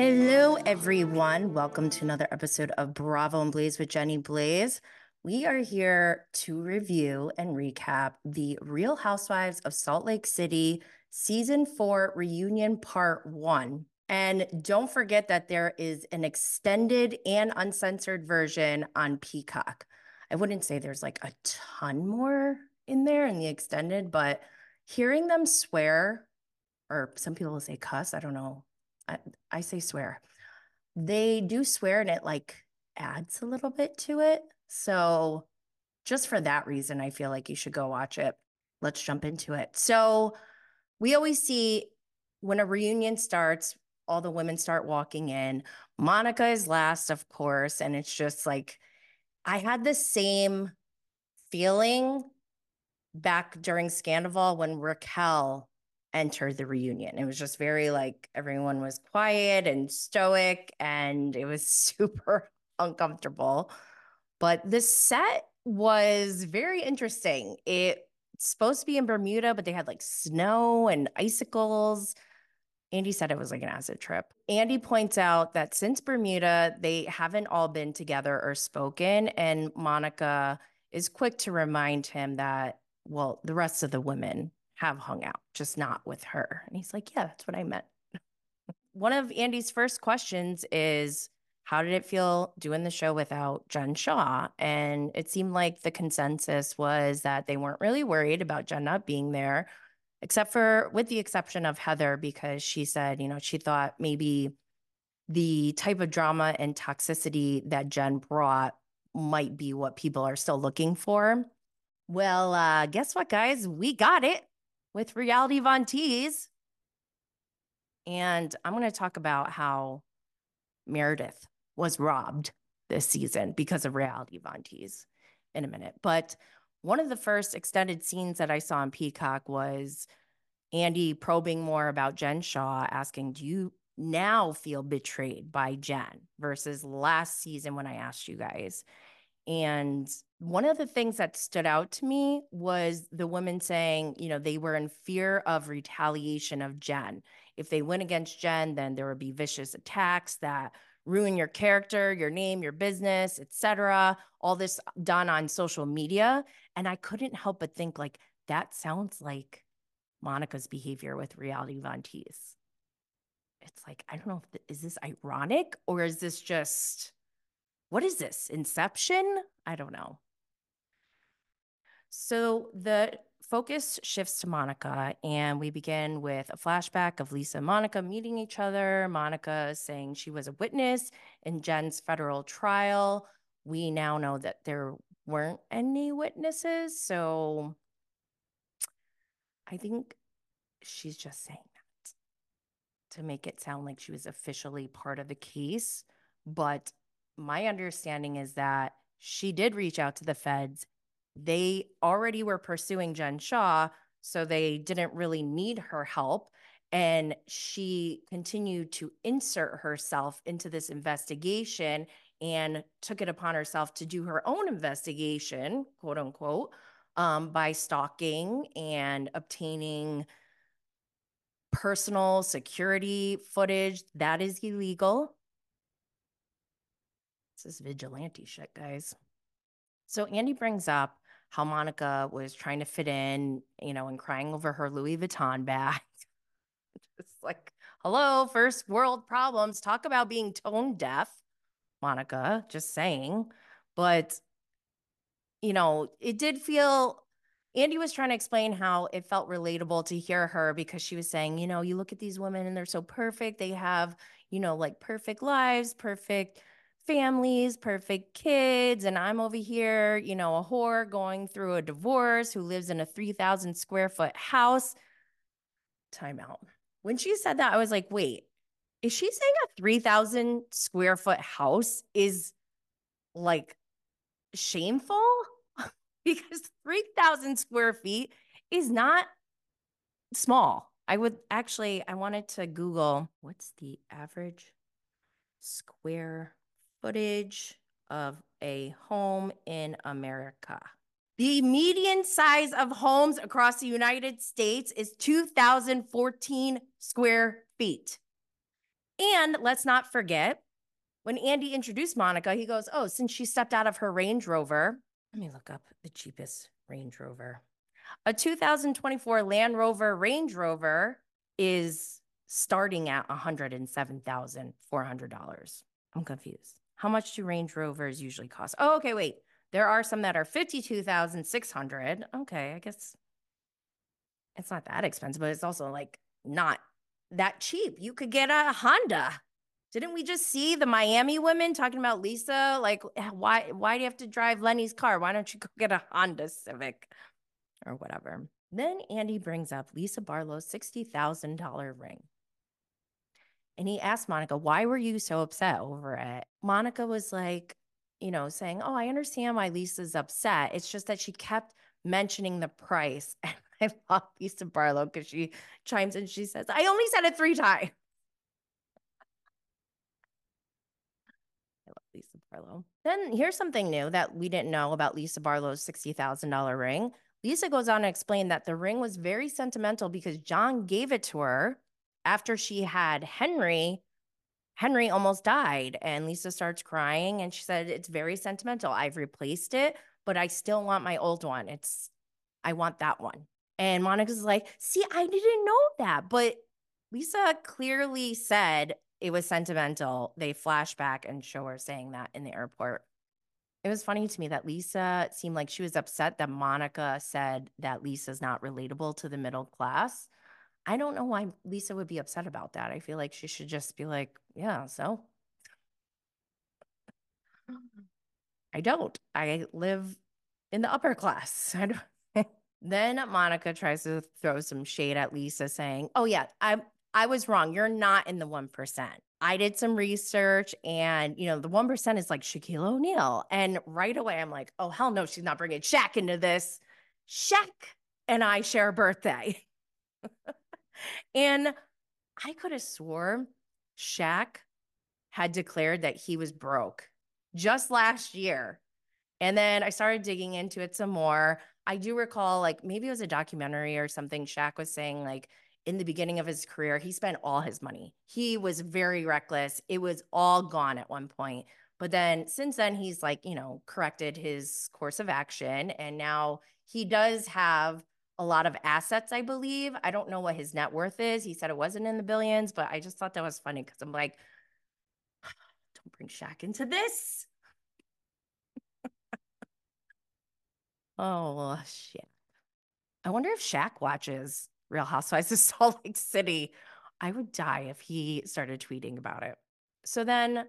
Hello, everyone. Welcome to another episode of Bravo and Blaze with Jenny Blaze. We are here to review and recap the Real Housewives of Salt Lake City Season 4 Reunion Part 1. And don't forget that there is an extended and uncensored version on Peacock. I wouldn't say there's like a ton more in there in the extended, but hearing them swear, or some people say cuss, I don't know. I say swear. They do swear and it like adds a little bit to it. So just for that reason, I feel like you should go watch it. Let's jump into it. So we always see when a reunion starts, all the women start walking in. Monica is last, of course. And it's just like, I had the same feeling back during Scandoval when Raquel entered the reunion. It was just very like, everyone was quiet and stoic and it was super uncomfortable. But the set was very interesting. It's supposed to be in Bermuda, but they had like snow and icicles. Andy said it was like an acid trip. Andy points out that since Bermuda, they haven't all been together or spoken. And Monica is quick to remind him that, well, the rest of the women have hung out, just not with her. And he's like, yeah, that's what I meant. One of Andy's first questions is, how did it feel doing the show without Jen Shah? And it seemed like the consensus was that they weren't really worried about Jen not being there, with the exception of Heather, because she said, you know, she thought maybe the type of drama and toxicity that Jen brought might be what people are still looking for. Well, guess what, guys? We got it with Reality Von Tease. And I'm going to talk about how Meredith was robbed this season because of Reality Von Tease in a minute. But one of the first extended scenes that I saw on Peacock was Andy probing more about Jen Shah, asking, do you now feel betrayed by Jen versus last season when I asked you guys? And one of the things that stood out to me was the women saying, you know, they were in fear of retaliation of Jen. If they went against Jen, then there would be vicious attacks that ruin your character, your name, your business, etc. All this done on social media. And I couldn't help but think, like, that sounds like Monica's behavior with Reality Von Tease. It's like, I don't know, is this ironic or is this just, what is this, Inception? I don't know. So the focus shifts to Monica, and we begin with a flashback of Lisa and Monica meeting each other. Monica saying she was a witness in Jen's federal trial. We now know that there weren't any witnesses, so I think she's just saying that to make it sound like she was officially part of the case. But my understanding is that she did reach out to the feds. They already were pursuing Jen Shah, so they didn't really need her help. And she continued to insert herself into this investigation and took it upon herself to do her own investigation, quote unquote, by stalking and obtaining personal security footage. That is illegal. This is vigilante shit, guys. So Andy brings up how Monica was trying to fit in, you know, and crying over her Louis Vuitton bag. Just like, hello, first world problems. Talk about being tone deaf, Monica, just saying. But, you know, it did feel, Andy was trying to explain how it felt relatable to hear her because she was saying, you know, you look at these women and they're so perfect. They have, you know, like perfect lives, perfect families, perfect kids, and I'm over here, you know, a whore going through a divorce who lives in a 3,000 square foot house. Time out. When she said that, I was like, wait, is she saying a 3,000 square foot house is like shameful? Because 3,000 square feet is not small. I wanted to Google what's the average square footage of a home in America. The median size of homes across the United States is 2,014 square feet. And let's not forget, when Andy introduced Monica, he goes, oh, since she stepped out of her Range Rover, let me look up the cheapest Range Rover. A 2024 Land Rover Range Rover is starting at $107,400. I'm confused. How much do Range Rovers usually cost? Oh, okay, wait. There are some that are $52,600. Okay, I guess it's not that expensive, but it's also like not that cheap. You could get a Honda. Didn't we just see the Miami women talking about Lisa? Like, why do you have to drive Lenny's car? Why don't you go get a Honda Civic or whatever? Then Andy brings up Lisa Barlow's $60,000 ring. And he asked Monica, why were you so upset over it? Monica was like, you know, saying, oh, I understand why Lisa's upset. It's just that she kept mentioning the price. And I love Lisa Barlow because she chimes in. She says, I only said it 3 times. I love Lisa Barlow. Then here's something new that we didn't know about Lisa Barlow's $60,000 ring. Lisa goes on to explain that the ring was very sentimental because John gave it to her after she had Henry. Henry almost died, and Lisa starts crying, and she said, it's very sentimental. I've replaced it, but I still want my old one. I want that one. And Monica's like, see, I didn't know that. But Lisa clearly said it was sentimental. They flash back and show her saying that in the airport. It was funny to me that Lisa seemed like she was upset that Monica said that Lisa's not relatable to the middle class. I don't know why Lisa would be upset about that. I feel like she should just be like, yeah, so. I don't. I live in the upper class. I don't. Then Monica tries to throw some shade at Lisa saying, oh, yeah, I was wrong. You're not in the 1%. I did some research and, you know, the 1% is like Shaquille O'Neal. And right away, I'm like, oh, hell no, she's not bringing Shaq into this. Shaq and I share a birthday. And I could have swore Shaq had declared that he was broke just last year. And then I started digging into it some more. I do recall, like, maybe it was a documentary or something. Shaq was saying, like, in the beginning of his career, he spent all his money. He was very reckless. It was all gone at one point. But then since then, he's like, you know, corrected his course of action. And now he does have a lot of assets, I believe. I don't know what his net worth is. He said it wasn't in the billions, but I just thought that was funny because I'm like, don't bring Shaq into this. Oh, shit. I wonder if Shaq watches Real Housewives of Salt Lake City. I would die if he started tweeting about it. So then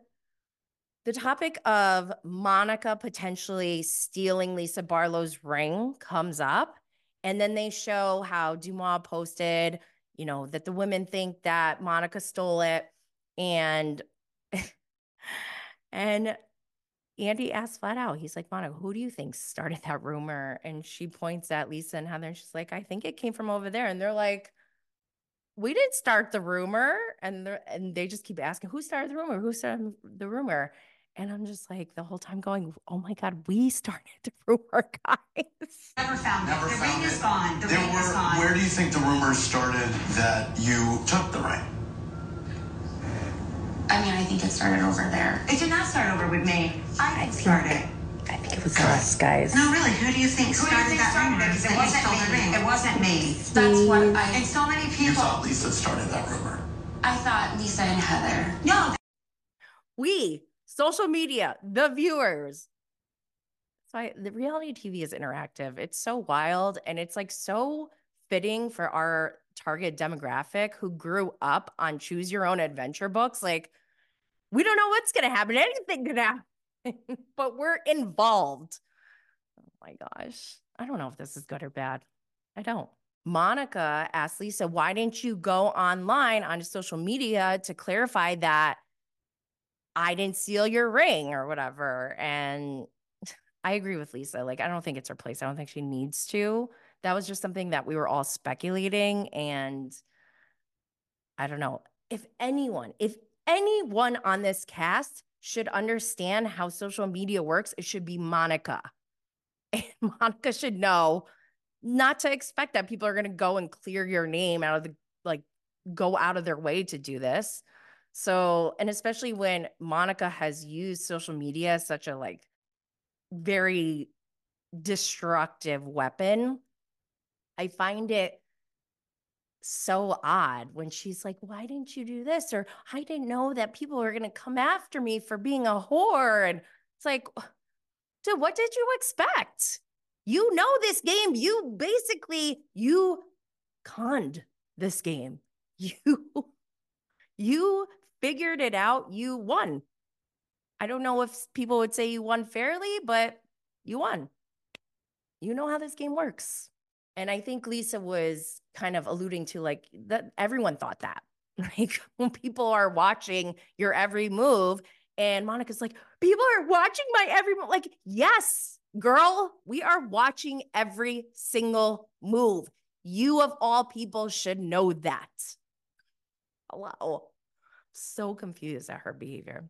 the topic of Monica potentially stealing Lisa Barlow's ring comes up. And then they show how Dumas posted, you know, that the women think that Monica stole it. And Andy asked flat out, he's like, Monica, who do you think started that rumor? And she points at Lisa and Heather, and she's like, I think it came from over there. And they're like, we didn't start the rumor. And they just keep asking, who started the rumor? Who started the rumor? And I'm just like the whole time going, oh my God, we started the rumor, guys. Never found it. The ring is gone. The ring is gone. Where do you think the rumor started that you took the ring? I mean, I think it started over there. It did not start over with me. I think it was us, guys. No, really, who do you think started that rumor? Because it wasn't me. It wasn't me. That's what I... And so many people... You thought Lisa started that rumor. I thought Lisa and Heather. No. We, social media, the viewers. The reality TV is interactive. It's so wild, and it's like so fitting for our target demographic who grew up on choose your own adventure books. Like, we don't know what's going to happen. Anything could happen, but we're involved. Oh my gosh. I don't know if this is good or bad. I don't. Monica asked Lisa, why didn't you go online on social media to clarify that I didn't steal your ring or whatever? And I agree with Lisa. Like, I don't think it's her place. I don't think she needs to. That was just something that we were all speculating, and I don't know. If anyone on this cast should understand how social media works, it should be Monica. And Monica should know not to expect that people are going to go and clear your name out of the, like, go out of their way to do this. So, and especially when Monica has used social media as such a like very destructive weapon, I find it so odd when she's like, why didn't you do this? Or I didn't know that people were going to come after me for being a whore. And it's like, dude, what did you expect? You know this game. You basically, you conned this game. You figured it out. You won. I don't know if people would say you won fairly, but you won. You know how this game works. And I think Lisa was kind of alluding to like that everyone thought that. Like when people are watching your every move and Monica's like, people are watching my every move. Like, yes, girl, we are watching every single move. You of all people should know that. Wow. So confused at her behavior.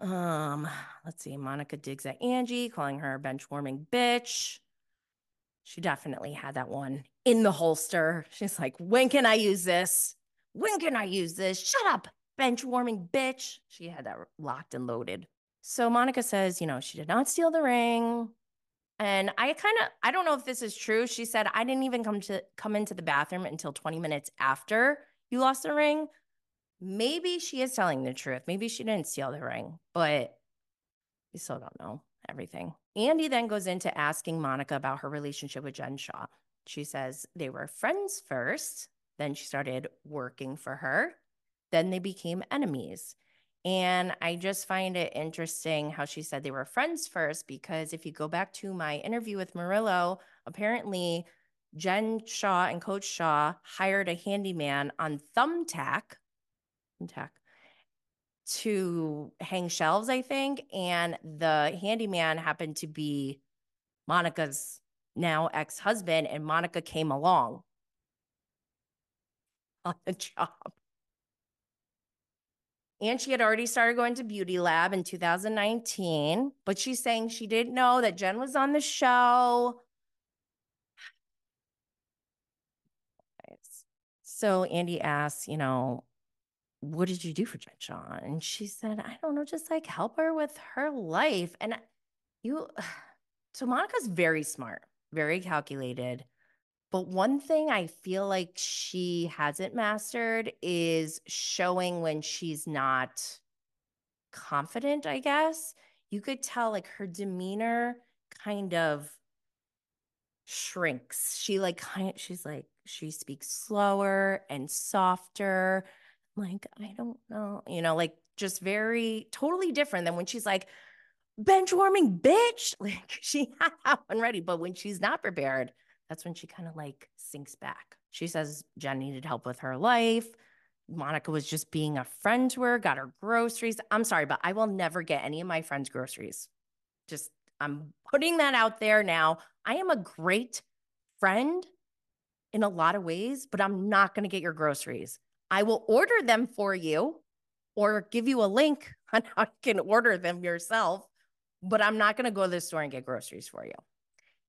Let's see. Monica digs at Angie, calling her a bench-warming bitch. She definitely had that one in the holster. She's like, when can I use this? When can I use this? Shut up, bench-warming bitch. She had that locked and loaded. So Monica says, you know, she did not steal the ring. And I don't know if this is true. She said, I didn't even come into the bathroom until 20 minutes after you lost the ring. Maybe she is telling the truth. Maybe she didn't steal the ring, but we still don't know everything. Andy then goes into asking Monica about her relationship with Jen Shah. She says they were friends first, then she started working for her, then they became enemies. And I just find it interesting how she said they were friends first, because if you go back to my interview with Murilo, apparently Jen Shah and Coach Shaw hired a handyman on Thumbtack to hang shelves, I think. And the handyman happened to be Monica's now ex-husband, and Monica came along on the job. And she had already started going to Beauty Lab in 2019, but she's saying she didn't know that Jen was on the show. So Andy asks, you know, what did you do for Jen Shah? And she said, I don't know, just like help her with her life. And so Monica's very smart, very calculated. But one thing I feel like she hasn't mastered is showing when she's not confident, I guess. You could tell like her demeanor kind of shrinks. She speaks slower and softer. Like, I don't know, you know, like just very totally different than when she's like, bench warming, bitch. Like she had that one ready, but when she's not prepared, that's when she kind of like sinks back. She says Jen needed help with her life. Monica was just being a friend to her, got her groceries. I'm sorry, but I will never get any of my friends' groceries. Just, I'm putting that out there now. I am a great friend in a lot of ways, but I'm not going to get your groceries. I will order them for you or give you a link on how you can order them yourself, but I'm not going to go to the store and get groceries for you.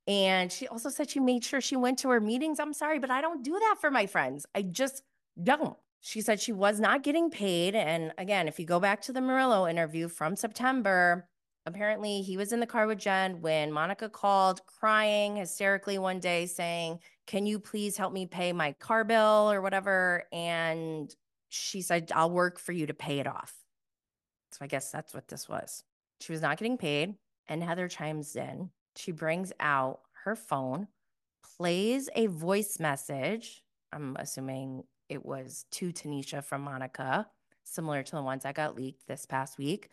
And she also said she made sure she went to her meetings. I'm sorry, but I don't do that for my friends. I just don't. She said she was not getting paid. And again, if you go back to the Murilo interview from September, apparently he was in the car with Jen when Monica called crying hysterically one day saying, can you please help me pay my car bill or whatever? And she said, I'll work for you to pay it off. So I guess that's what this was. She was not getting paid. And Heather chimes in. She brings out her phone, plays a voice message. I'm assuming it was to Tanisha from Monica, similar to the ones that got leaked this past week.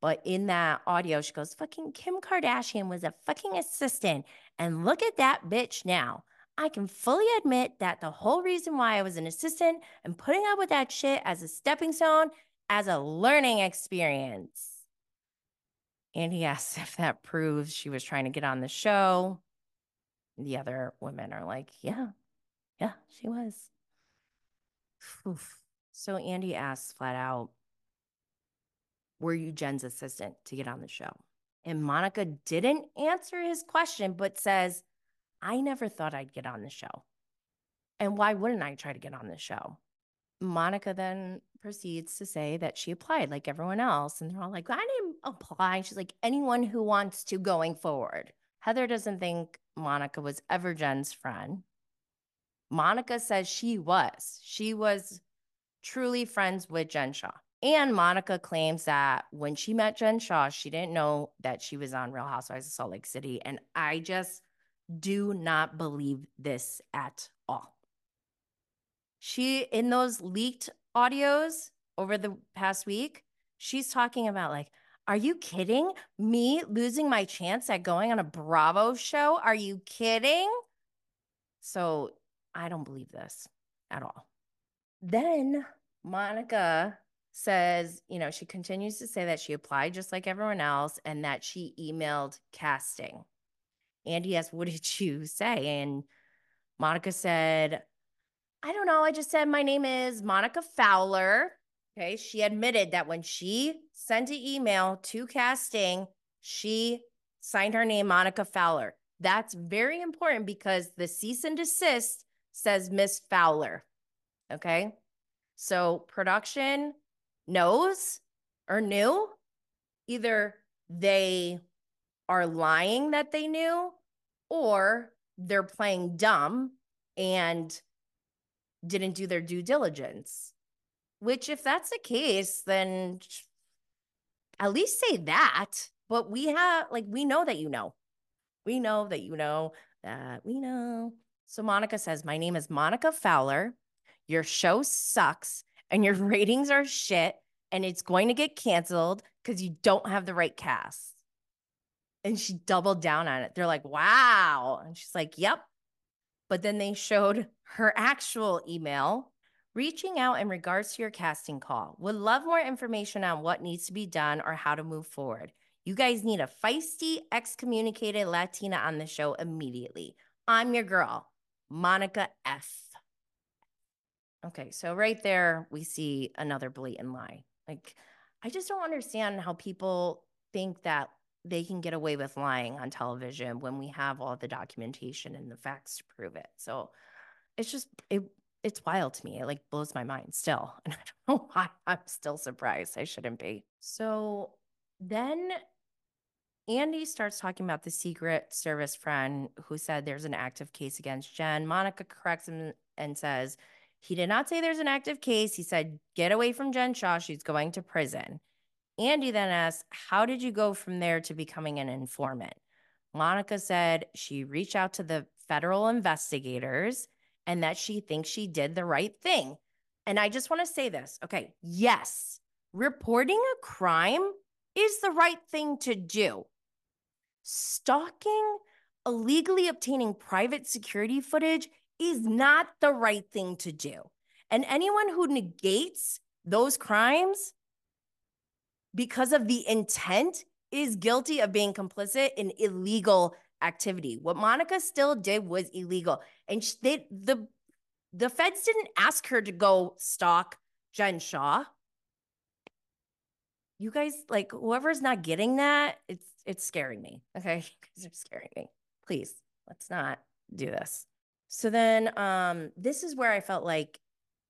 But in that audio, she goes, fucking Kim Kardashian was a fucking assistant. And look at that bitch now. I can fully admit that the whole reason why I was an assistant and putting up with that shit as a stepping stone, as a learning experience. And he asks if that proves she was trying to get on the show. The other women are like, yeah, she was. Oof. So Andy asks flat out, were you Jen's assistant to get on the show? And Monica didn't answer his question, but says, I never thought I'd get on the show. And why wouldn't I try to get on the show? Monica then proceeds to say that she applied like everyone else. And they're all like, I didn't apply. She's like, anyone who wants to going forward. Heather doesn't think Monica was ever Jen's friend. Monica says she was. She was truly friends with Jen Shah. And Monica claims that when she met Jen Shah, she didn't know that she was on Real Housewives of Salt Lake City. And I just do not believe this at all. She, in those leaked audios over the past week, she's talking about like, are you kidding? Me losing my chance at going on a Bravo show? Are you kidding? So I don't believe this at all. Then Monica says, you know, she continues to say that she applied just like everyone else and that she emailed casting. Andy asked, what did you say? And Monica said, I don't know. I just said, my name is Monica Fowler. Okay. She admitted that when she sent an email to casting, she signed her name, Monica Fowler. That's very important because the cease and desist says Miss Fowler. Okay. So production knows or knew. Either they are lying that they knew or they're playing dumb and didn't do their due diligence, which if that's the case, then at least say that. But we have, like, we know that you know. We know that you know that we know. So Monica says, my name is Monica Fowler. Your show sucks and your ratings are shit and it's going to get canceled because you don't have the right cast. And she doubled down on it. They're like, wow. And she's like, yep. But then they showed her actual email, reaching out in regards to your casting call. Would love more information on what needs to be done or how to move forward. You guys need a feisty, excommunicated Latina on the show immediately. I'm your girl, Monica F. Okay, so right there, we see another blatant lie. Like, I just don't understand how people think that they can get away with lying on television when we have all the documentation and the facts to prove it. So it's just, it's wild to me. It like blows my mind still. And I don't know why I'm still surprised. I shouldn't be. So then Andy starts talking about the Secret Service friend who said there's an active case against Jen. Monica corrects him and says, he did not say there's an active case. He said, get away from Jen Shah. She's going to prison. Andy then asks, how did you go from there to becoming an informant? Monica said she reached out to the federal investigators and that she thinks she did the right thing. And I just want to say this. Okay, yes, reporting a crime is the right thing to do. Stalking, illegally obtaining private security footage is not the right thing to do. And anyone who negates those crimes because of the intent is guilty of being complicit in illegal activity. What Monica still did was illegal. And the feds didn't ask her to go stalk Jen Shah. You guys, like, whoever's not getting that, it's scaring me, okay? You guys are scaring me. Please, let's not do this. So then this is where I felt like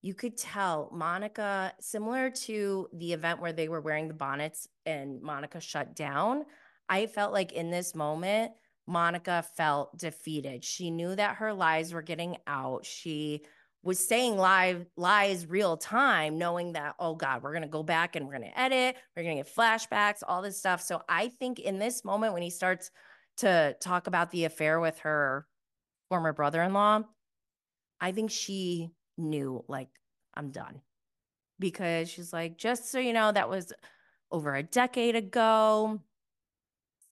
you could tell Monica, similar to the event where they were wearing the bonnets and Monica shut down, I felt like in this moment, Monica felt defeated. She knew that her lies were getting out. She was saying lies real time, knowing that, oh God, we're going to go back and we're going to edit. We're going to get flashbacks, all this stuff. So I think in this moment, when he starts to talk about the affair with her former brother-in-law, I think she knew, like, I'm done, because she's like, just so you know, that was over a decade ago.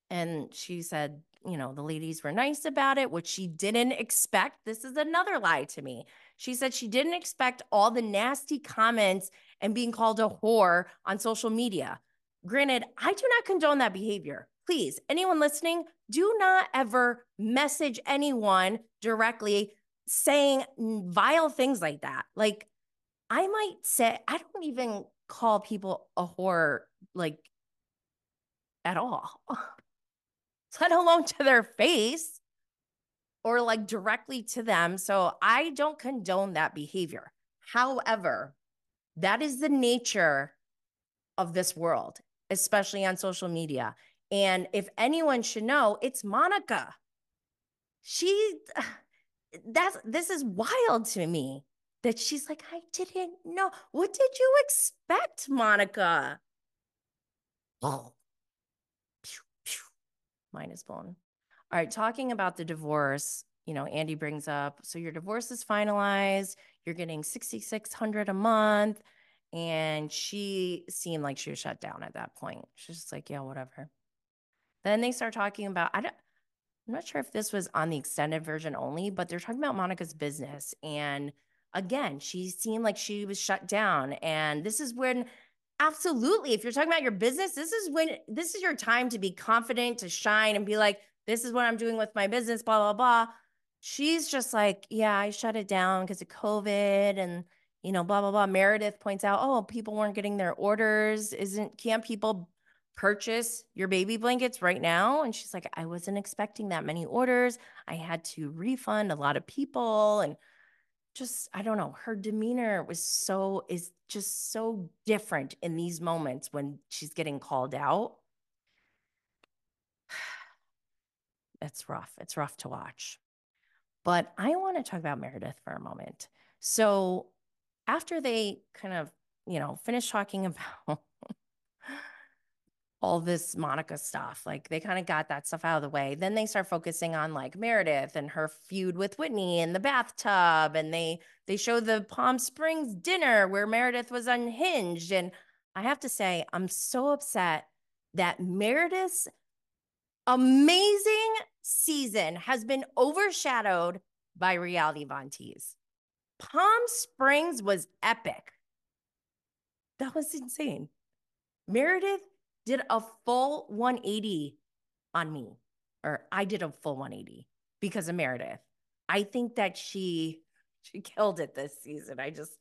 And she said, you know, the ladies were nice about it, which she didn't expect. This is another lie to me. She said she didn't expect all the nasty comments and being called a whore on social media. Granted, I do not condone that behavior. Please, anyone listening, do not ever message anyone directly saying vile things like that. Like, I might say, I don't even call people a whore, like, at all, let alone to their face or like directly to them. So I don't condone that behavior. However, That is the nature of this world, especially on social media. And if anyone should know, it's Monica. This is wild to me that she's like, I didn't know. What did you expect, Monica? Oh. Pew, pew. Mine is blown. All right, talking about the divorce, you know, Andy brings up, so your divorce is finalized. You're getting $6,600 a month. And she seemed like she was shut down at that point. She's just like, yeah, whatever. Then they start talking about, I'm not sure if this was on the extended version only, but they're talking about Monica's business. And again, she seemed like she was shut down. And this is when, absolutely, if you're talking about your business, this is your time to be confident, to shine and be like, this is what I'm doing with my business, blah, blah, blah. She's just like, yeah, I shut it down because of COVID and, you know, blah, blah, blah. Meredith points out, oh, people weren't getting their orders. Can't people purchase your baby blankets right now? And she's like, I wasn't expecting that many orders. I had to refund a lot of people. And just, I don't know, her demeanor is just so different in these moments when she's getting called out. It's rough. It's rough to watch. But I want to talk about Meredith for a moment. So after they kind of, you know, finish talking about all this Monica stuff, like they kind of got that stuff out of the way. Then they start focusing on like Meredith and her feud with Whitney and the bathtub. And they show the Palm Springs dinner where Meredith was unhinged. And I have to say, I'm so upset that Meredith's amazing season has been overshadowed by Reality Von Tease. Palm Springs was epic. That was insane. Meredith did a full 180 on me, or I did a full 180 because of Meredith. I think that she killed it this season. I just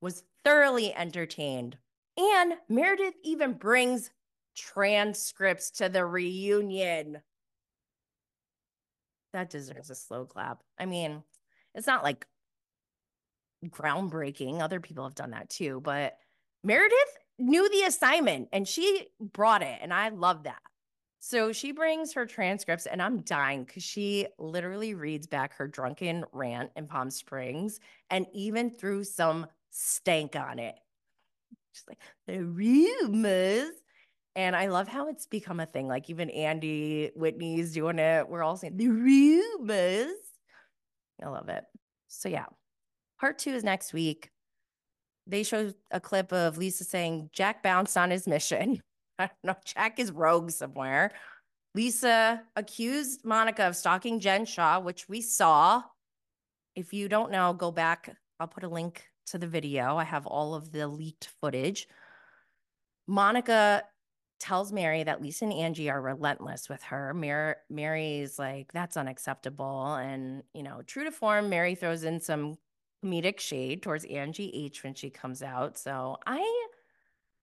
was thoroughly entertained. And Meredith even brings transcripts to the reunion. That deserves a slow clap. I mean, it's not like groundbreaking. Other people have done that too, but Meredith knew the assignment and she brought it, and I love that. So she brings her transcripts, and I'm dying because she literally reads back her drunken rant in Palm Springs and even threw some stank on it. She's like, the rumors. And I love how it's become a thing. Like even Andy, Whitney's doing it. We're all saying the rumors. I love it. So yeah, part two is next week. They show a clip of Lisa saying Jack bounced on his mission. I don't know. Jack is rogue somewhere. Lisa accused Monica of stalking Jen Shah, which we saw. If you don't know, go back. I'll put a link to the video. I have all of the leaked footage. Monica tells Mary that Lisa and Angie are relentless with her. Mary's like, that's unacceptable. And, you know, true to form, Mary throws in some comedic shade towards Angie H when she comes out. So I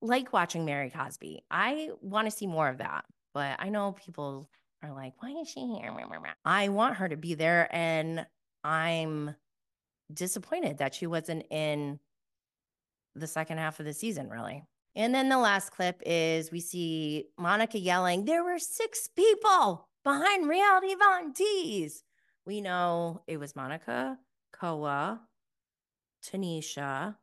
like watching Mary Cosby. I want to see more of that. But I know people are like, why is she here? I want her to be there. And I'm disappointed that she wasn't in the second half of the season, really. And then the last clip is we see Monica yelling, there were 6 people behind Reality Von Tease. We know it was Monica, Koa, Tanisha.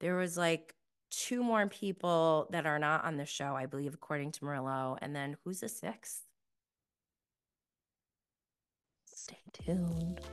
There was like 2 more people that are not on the show, I believe, according to Murilo. And then who's the 6th? Stay tuned.